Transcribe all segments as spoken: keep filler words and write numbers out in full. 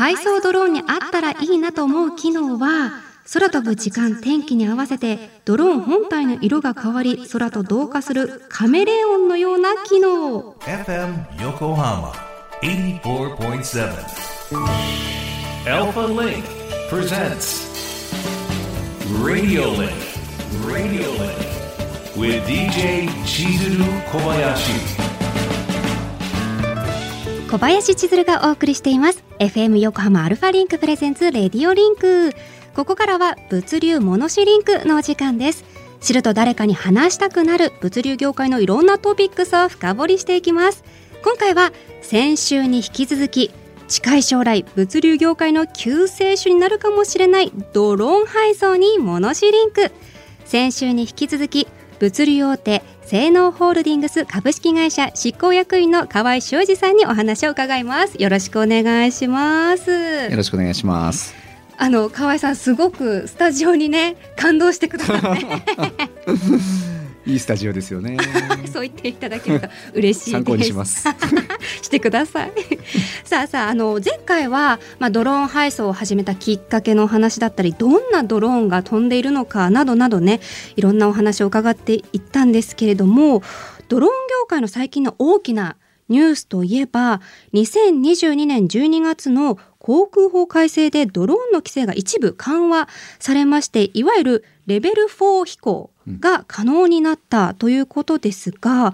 配送ドローンにあったらいいなと思う機能は、空飛ぶ時間、天気に合わせてドローン本体の色が変わり、空と同化するカメレオンのような機能。 エフエム 横浜 はちじゅうよんてんなな Alpha Link presents Radio Link Radio Link with ディージェー Chizuru Kobayashi。小林千鶴がお送りしています エフエム 横浜アルファリンクプレゼンツレディオリンク。ここからは物流モノシリンクのお時間です。知ると誰かに話したくなる物流業界のいろんなトピックスを深掘りしていきます。今回は先週に引き続き、近い将来物流業界の救世主になるかもしれないドローン配送にモノシリンク。先週に引き続き、物流大手西農ホールディングス株式会社執行役員の河合修二さんにお話を伺います。よろしくお願いします。よろしくお願いします。あの河合さん、すごくスタジオにね、感動してくださっていいスタジオですよねそう言っていただけると嬉しいです参考にしますしてくださいさあさあ、あの前回は、まあ、ドローン配送を始めたきっかけのお話だったり、どんなドローンが飛んでいるのかなどなどね、いろんなお話を伺っていったんですけれども、ドローン業界の最近の大きなニュースといえば、にせんにじゅうにねんじゅうにがつの航空法改正でドローンの規制が一部緩和されまして、いわゆるレベルよん飛行が可能になったということですが、うん、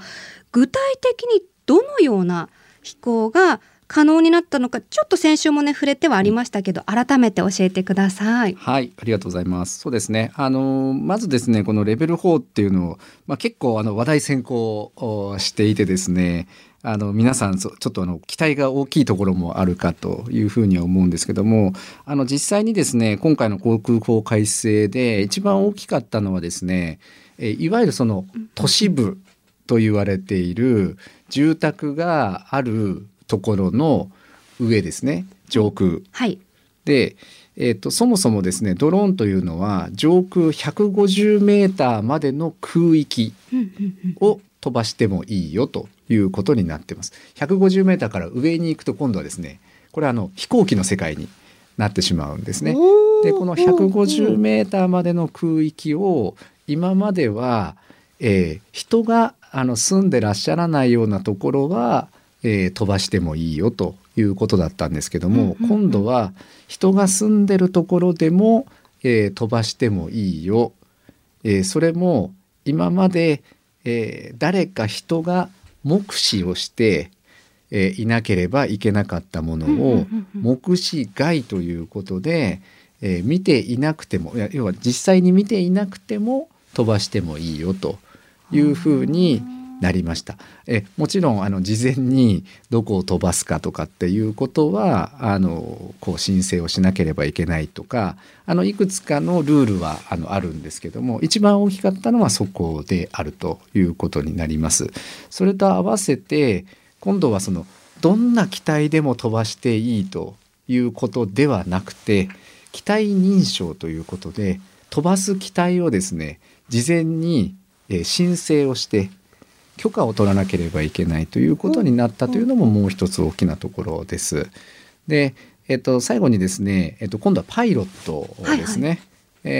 具体的にどのような飛行が可能になったのか、ちょっと先週もね触れてはありましたけど、改めて教えてください。はい、ありがとうございます。そうですね、あのまずですね、このレベルよんっていうのを、まあ、結構あの話題先行していてですね、あの皆さんちょっとあの期待が大きいところもあるかというふうには思うんですけども、あの実際にですね、今回の航空法改正で一番大きかったのはですね、えいわゆるその都市部と言われている住宅があるところの上ですね、上空、はい、で、えーと、そもそもですね、ドローンというのは上空ひゃくごじゅうメーターまでの空域を飛ばしてもいいよということになってます。ひゃくごじゅうメーターから上に行くと、今度はですね、これはあの飛行機の世界になってしまうんですね。で、このひゃくごじゅうメーターまでの空域を、今までは、えー、人があの住んでらっしゃらないようなところは、えー、飛ばしてもいいよということだったんですけども、うんうんうん、今度は人が住んでるところでも、えー、飛ばしてもいいよ、えー、それも今まで、えー、誰か人が目視をして、えー、いなければいけなかったものを目視外ということで、えー、見ていなくても、いや、要は実際に見ていなくても飛ばしてもいいよというふうになりました。えもちろんあの事前にどこを飛ばすかとかっていうことはあのこう申請をしなければいけないとか、あのいくつかのルールは あのあるんですけども、一番大きかったのはそこであるということになります。それと合わせて、今度はそのどんな機体でも飛ばしていいということではなくて、機体認証ということで、飛ばす機体をですね、事前に申請をして許可を取らなければいけないということになったというのも、もう一つ大きなところです。で、えっと、最後にですね、えっと、今度はパイロットですね。はいはい、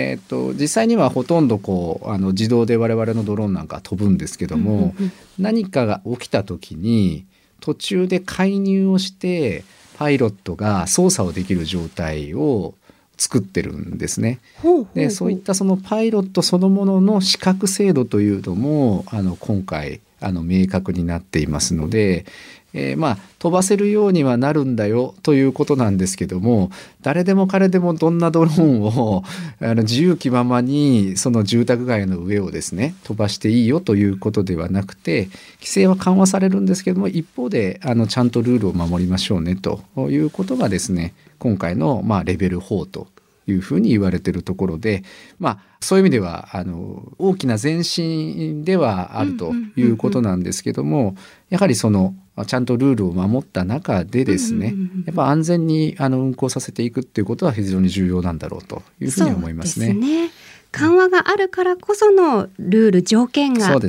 えっと、実際にはほとんどこうあの自動で我々のドローンなんか飛ぶんですけども、うんうんうん、何かが起きた時に途中で介入をしてパイロットが操作をできる状態を作ってるんですね。ほうほうほう。で、そういったそのパイロットそのものの資格制度というのもあの今回あの明確になっていますので、えー、まあ飛ばせるようにはなるんだよということなんですけども、誰でも彼でもどんなドローンをあの自由気ままにその住宅街の上をですね飛ばしていいよということではなくて、規制は緩和されるんですけども、一方であのちゃんとルールを守りましょうねということがですね、今回のまあレベルよんというふうに言われているところで、まあ、そういう意味ではあの大きな前進ではあるということなんですけども、うんうんうんうん、やはりそのちゃんとルールを守った中でですね、うんうんうん、やっぱ安全にあの運行させていくっていうことは非常に重要なんだろうというふうに思いますね。そうですね。緩和があるからこそのルール条件があって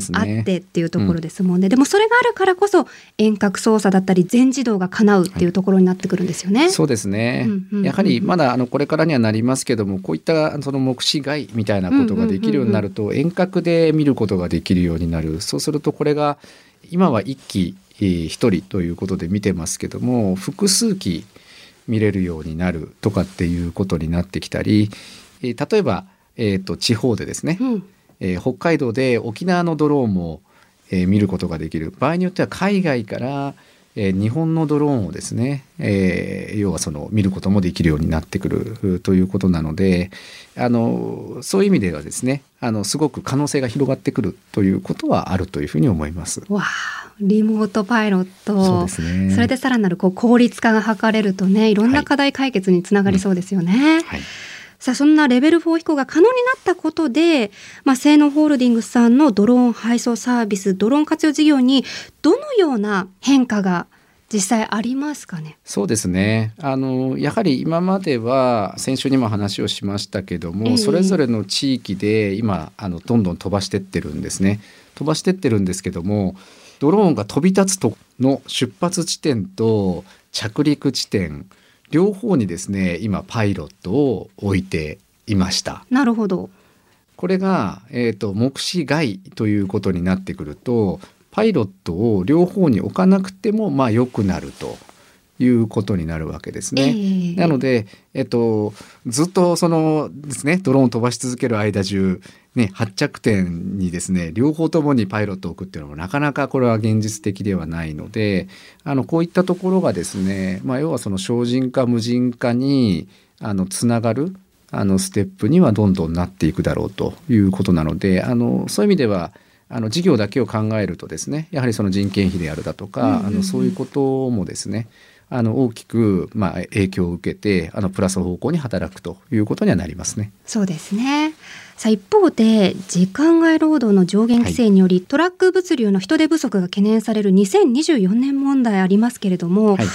っていうところですもんね。 で, ね、うん、でもそれがあるからこそ遠隔操作だったり全自動が叶うっていうところになってくるんですよね、はい、そうですね、うんうんうんうん、やはりまだあのこれからにはなりますけども、こういったその目視外みたいなことができるようになると、うんうんうんうん、遠隔で見ることができるようになる。そうするとこれが今はいっ機ひとりということで見てますけども、複数機見れるようになるとかっていうことになってきたり、例えば、えーと、地方でですね、うんえー、北海道で沖縄のドローンを、えー、見ることができる。場合によっては海外から、えー、日本のドローンをですね、えー、要はその見ることもできるようになってくるということなので、あのそういう意味ではですね、あのすごく可能性が広がってくるということはあるというふうに思います。わあ、リモートパイロット、 そうですね、それでさらなるこう効率化が図れるとね、いろんな課題解決につながりそうですよね、はいうんはい、さあそんなレベルよん飛行が可能になったことで、まあ、西農ホールディングスさんのドローン配送サービス、ドローン活用事業にどのような変化が実際ありますかね。そうですね、あのやはり今までは先週にも話をしましたけども、えー、それぞれの地域で今あのどんどん飛ばしてってるんですね。飛ばしてってるんですけども、ドローンが飛び立つとの出発地点と着陸地点両方にですね、今パイロットを置いていました。なるほど。これが、えーと、目視外ということになってくると、パイロットを両方に置かなくてもまあ良くなるということになるわけですね、えー、なので、えっと、ずっとそのですね、ドローンを飛ばし続ける間中、ね、発着点にですね両方ともにパイロットを置くっていうのもなかなかこれは現実的ではないので、あのこういったところがですね、まあ、要はその省人化無人化にあのつながるあのステップにはどんどんなっていくだろうということなので、あのそういう意味ではあの事業だけを考えるとですね、やはりその人件費であるだとか、うんうんうん、あのそういうこともですね、あの大きくまあ影響を受けて、あのプラスの方向に働くということにはなりますね。そうですね。さあ一方で時間外労働の上限規制により、はい、トラック物流の人手不足が懸念されるにせんにじゅうよねん問題ありますけれども、はい、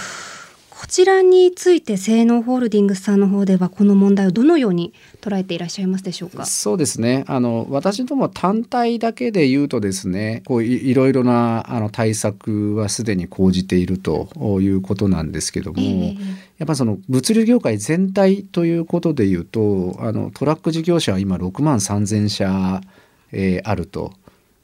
こちらについて西農ホールディングスさんの方ではこの問題をどのように捉えていらっしゃいますでしょうか。そうですね、あの私ども単体だけで言うとですね、こう い, いろいろなあの対策はすでに講じているということなんですけども、えー、やっぱその物流業界全体ということで言うと、あのトラック事業者は今ろくまんさんぜんしゃ、えー、あると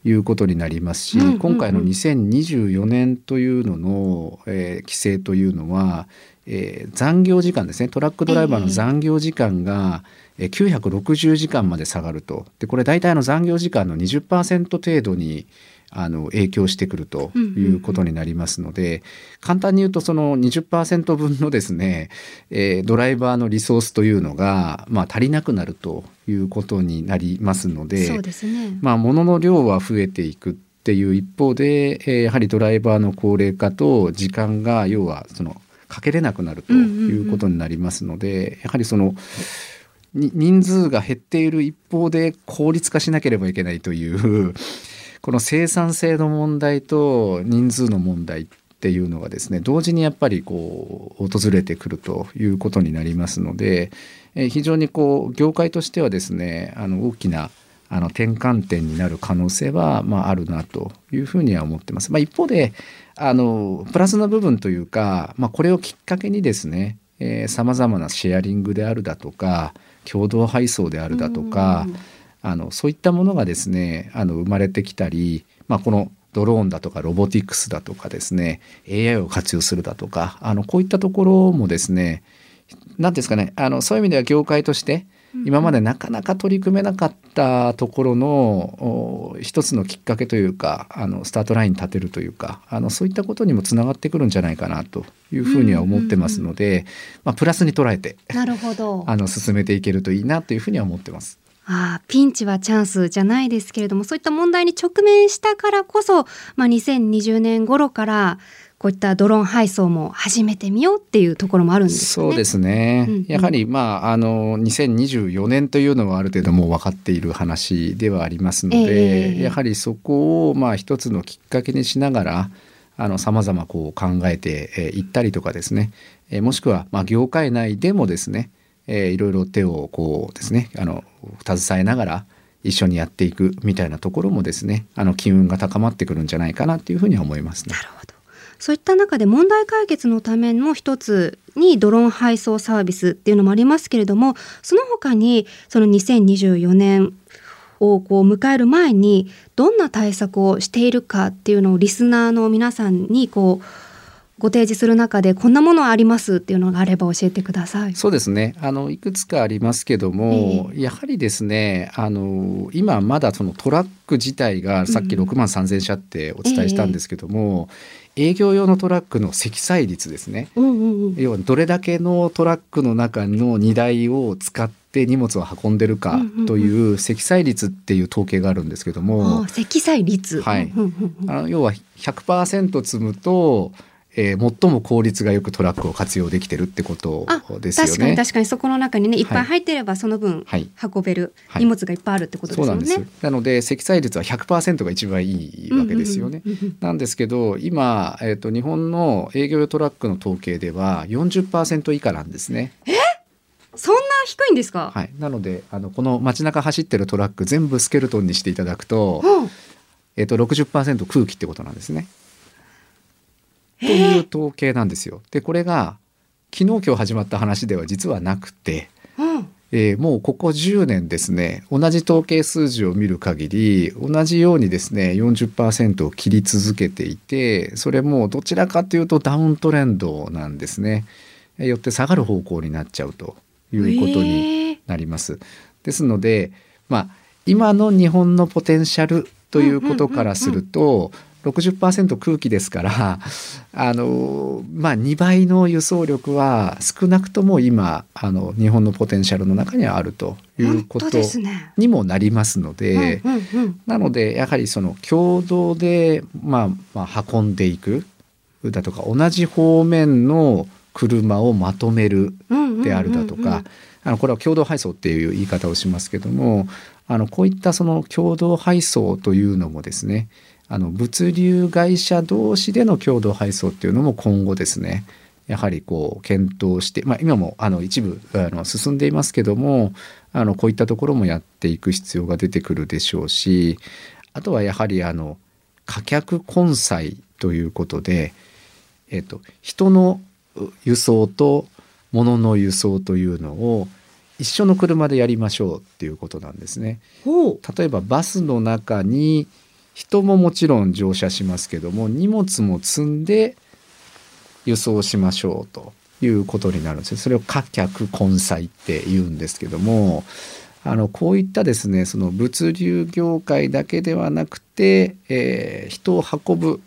いうことになりますし、うんうんうん、今回のにせんにじゅうよねんというのの、えー、規制というのは、えー、残業時間ですね、トラックドライバーの残業時間が、えー、きゅうひゃくろくじゅうじかんまで下がると。でこれ大体の残業時間の にじゅっパーセント 程度にあの影響してくるということになりますので、うんうんうん、簡単に言うとその にじゅっパーセント 分のですね、えー、ドライバーのリソースというのが、まあ、足りなくなるということになりますので、そうですね、まあ、物の量は増えていくっていう一方で、えー、やはりドライバーの高齢化と時間が要はそのかけれなくなるということになりますので、うんうんうん、やはりその人数が減っている一方で効率化しなければいけないというこの生産性の問題と人数の問題っていうのがですね、同時にやっぱりこう訪れてくるということになりますので、え非常にこう業界としてはですね、あの大きなあの転換点になる可能性は、まあ、あるなというふうには思ってます、まあ、一方であのプラスの部分というか、まあ、これをきっかけにですね、さまざまなシェアリングであるだとか共同配送であるだとか、あのそういったものがですね、あの生まれてきたり、まあ、このドローンだとかロボティクスだとかですね、 エーアイ を活用するだとか、あのこういったところもですね、何ですかね、あのそういう意味では業界として今までなかなか取り組めなかったところの一つのきっかけというか、あのスタートライン立てるというか、あのそういったことにもつながってくるんじゃないかなというふうには思ってますので、うんうんうん、まあ、プラスに捉えて、なるほど、あの進めていけるといいなというふうには思ってます。ああ、ピンチはチャンスじゃないですけれども、そういった問題に直面したからこそ、まあ、にせんにじゅうねん頃からこういったドローン配送も始めてみようっていうところもあるんですね。そうですね、うんうん、やはり、まあ、あのにせんにじゅうよねんというのはある程度もう分かっている話ではありますので、えー、やはりそこをまあ一つのきっかけにしながら、あの様々こう考えていったりとかですね、もしくはまあ業界内でもですね、えー、いろいろ手をこうですねあの携えながら一緒にやっていくみたいなところもですねあの機運が高まってくるんじゃないかなというふうには思いますね。なるほど。そういった中で問題解決のための一つにドローン配送サービスっていうのもありますけれども、その他にそのにせんにじゅうよねんをこう迎える前にどんな対策をしているかっていうのをリスナーの皆さんにこうご提示する中でこんなものありますっていうのがあれば教えてください。そうですね、あのいくつかありますけども、えー、やはりですねあの今まだそのトラック自体がさっきろくまんさんぜんしゃってお伝えしたんですけども、うんえー、営業用のトラックの積載率ですね、うんうんうん、要はどれだけのトラックの中の荷台を使ってで荷物を運んでるかという積載率っていう統計があるんですけども、うんうんうん、積載率、はい、あの要は ひゃくパーセント 積むと、えー、最も効率がよくトラックを活用できてるってことですよね。確かに確かにそこの中にねいっぱい入ってればその分運べる荷物がいっぱいあるってことですよね、はいはい、そうなんです。なので積載率は ひゃくパーセント が一番いいわけですよね、うんうんうん、なんですけど今、えーと、日本の営業用トラックの統計では よんじゅっパーセント 以下なんですね。えそんな低いんですか？はい、なのであのこの街中走ってるトラック全部スケルトンにしていただくと、うんえー、と ろくじゅっパーセント 空気ってことなんですね、えー、という統計なんですよ。でこれが昨日今日始まった話では実はなくて、うんえー、もうここじゅうねんですね同じ統計数字を見る限り同じようにですね よんじゅっパーセント を切り続けていて、それもどちらかというとダウントレンドなんですね。よって下がる方向になっちゃうということになります。ですので、まあ、今の日本のポテンシャルということからすると、うんうんうんうん、ろくじゅっパーセント 空気ですからあの、まあ、にばいの輸送力は少なくとも今あの日本のポテンシャルの中にはあるということにもなりますので、うんうんうん、なのでやはりその共同で、まあまあ、運んでいくだとか同じ方面の車をまとめるであるだとか、あのこれは共同配送っていう言い方をしますけども、あのこういったその共同配送というのもですね、あの物流会社同士での共同配送っていうのも今後ですねやはりこう検討して、まあ、今もあの一部あの進んでいますけども、あのこういったところもやっていく必要が出てくるでしょうし、あとはやはりあの貨客混載ということで、えっと、人の輸送と物の輸送というのを一緒の車でやりましょうっていうことなんですね。例えばバスの中に人ももちろん乗車しますけども荷物も積んで輸送しましょうということになるんですよ。それを貨客混載って言うんですけども、あのこういったですねその物流業界だけではなくて、えー、人を運ぶ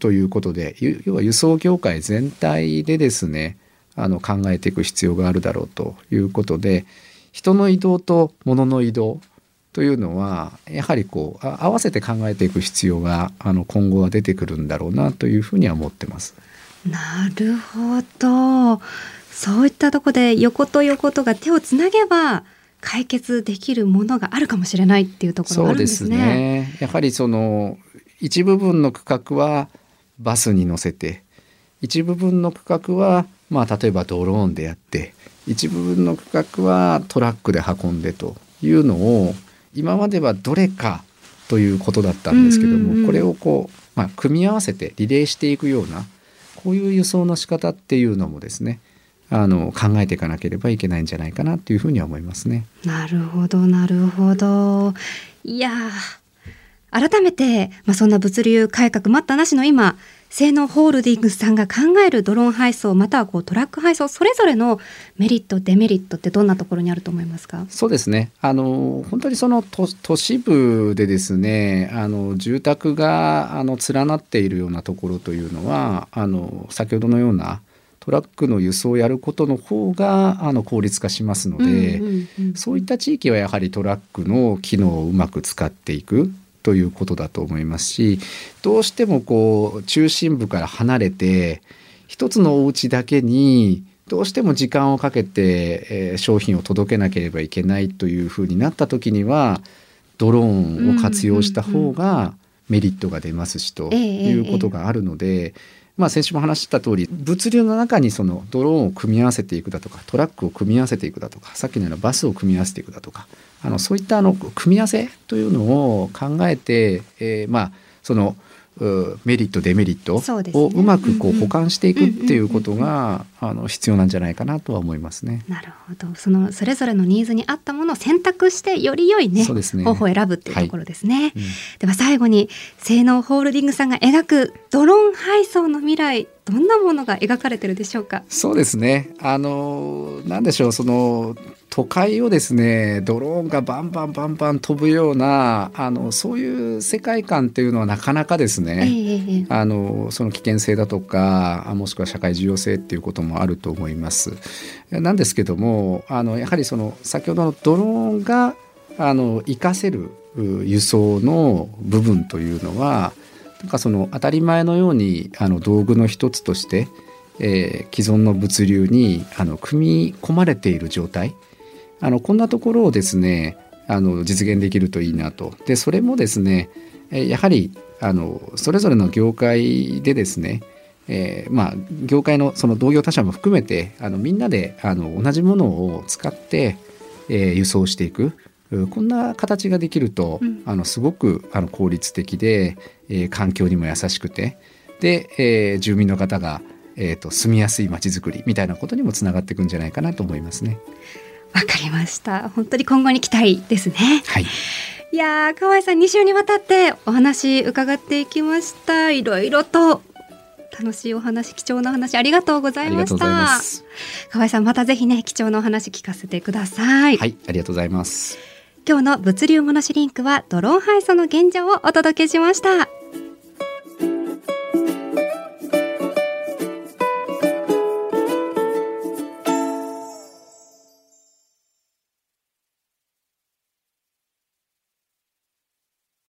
ということで要は輸送業界全体でですねあの考えていく必要があるだろうということで、人の移動と物の移動というのはやはりこう合わせて考えていく必要があの今後は出てくるんだろうなというふうには思ってます。なるほど。そういったとこで横と横とが手をつなげば解決できるものがあるかもしれないっていうところがあるんですね。そうですね。やはりその一部分の区画はバスに乗せて、一部分の区画はまあ例えばドローンでやって、一部分の区画はトラックで運んでというのを今まではどれかということだったんですけども、これをこう、まあ、組み合わせてリレーしていくようなこういう輸送の仕方っていうのもですねあの考えていかなければいけないんじゃないかなというふうには思いますね。なるほどなるほど。いや改めて、まあ、そんな物流改革待ったなしの今、西濃ホールディングスさんが考えるドローン配送またはこうトラック配送それぞれのメリットデメリットってどんなところにあると思いますか？そうですね、あの本当にその 都, 都市部でですねあの住宅があの連なっているようなところというのはあの先ほどのようなトラックの輸送をやることの方があの効率化しますので、うんうんうんうん、そういった地域はやはりトラックの機能をうまく使っていくということだと思いますし、どうしてもこう中心部から離れて一つのお家だけにどうしても時間をかけて、えー、商品を届けなければいけないというふうになった時にはドローンを活用した方がメリットが出ますしということがあるので、うんうんうん、まあ、先週も話した通り物流の中にそのドローンを組み合わせていくだとかトラックを組み合わせていくだとかさっきのようなバスを組み合わせていくだとかあのそういったあの組み合わせというのを考えて、えーまあ、そのメリットデメリットをうまくこう補完していくっていうことがあの必要なんじゃないかなとは思いますね。なるほど。そのそれぞれのニーズに合ったものを選択してより良い、ねね、方法を選ぶっていうところですね、はいうん、では最後に西濃ホールディングスさんが描くドローン配送の未来どんなものが描かれてるでしょうか。そうですね。あの何でしょうその都会をですねドローンがバンバンバンバン飛ぶようなあのそういう世界観っていうのはなかなかですね、えーえー、あのその危険性だとかもしくは社会重要性っていうこともあると思います。なんですけどもあのやはりその先ほどのドローンがあの活かせる輸送の部分というのはなんかその当たり前のようにあの道具の一つとして、えー、既存の物流にあの組み込まれている状態あのこんなところをですねあの実現できるといいなと。でそれもですねやはりあのそれぞれの業界でですね、えーまあ、業界のその同業他社も含めてあのみんなであの同じものを使って、えー、輸送していくこんな形ができると、うん、あのすごくあの効率的で、えー、環境にも優しくてで、えー、住民の方が、えーと、住みやすい街づくりみたいなことにもつながっていくんじゃないかなと思いますね。わかりました。本当に今後に期待ですね、はい、いやー河合さんに週にわたってお話伺っていきました。いろいろと楽しいお話貴重なお話ありがとうございました。河合さんまたぜひね貴重なお話聞かせてください。はいありがとうございます。今日の物流モノシリンクはドローン配送の現状をお届けしました。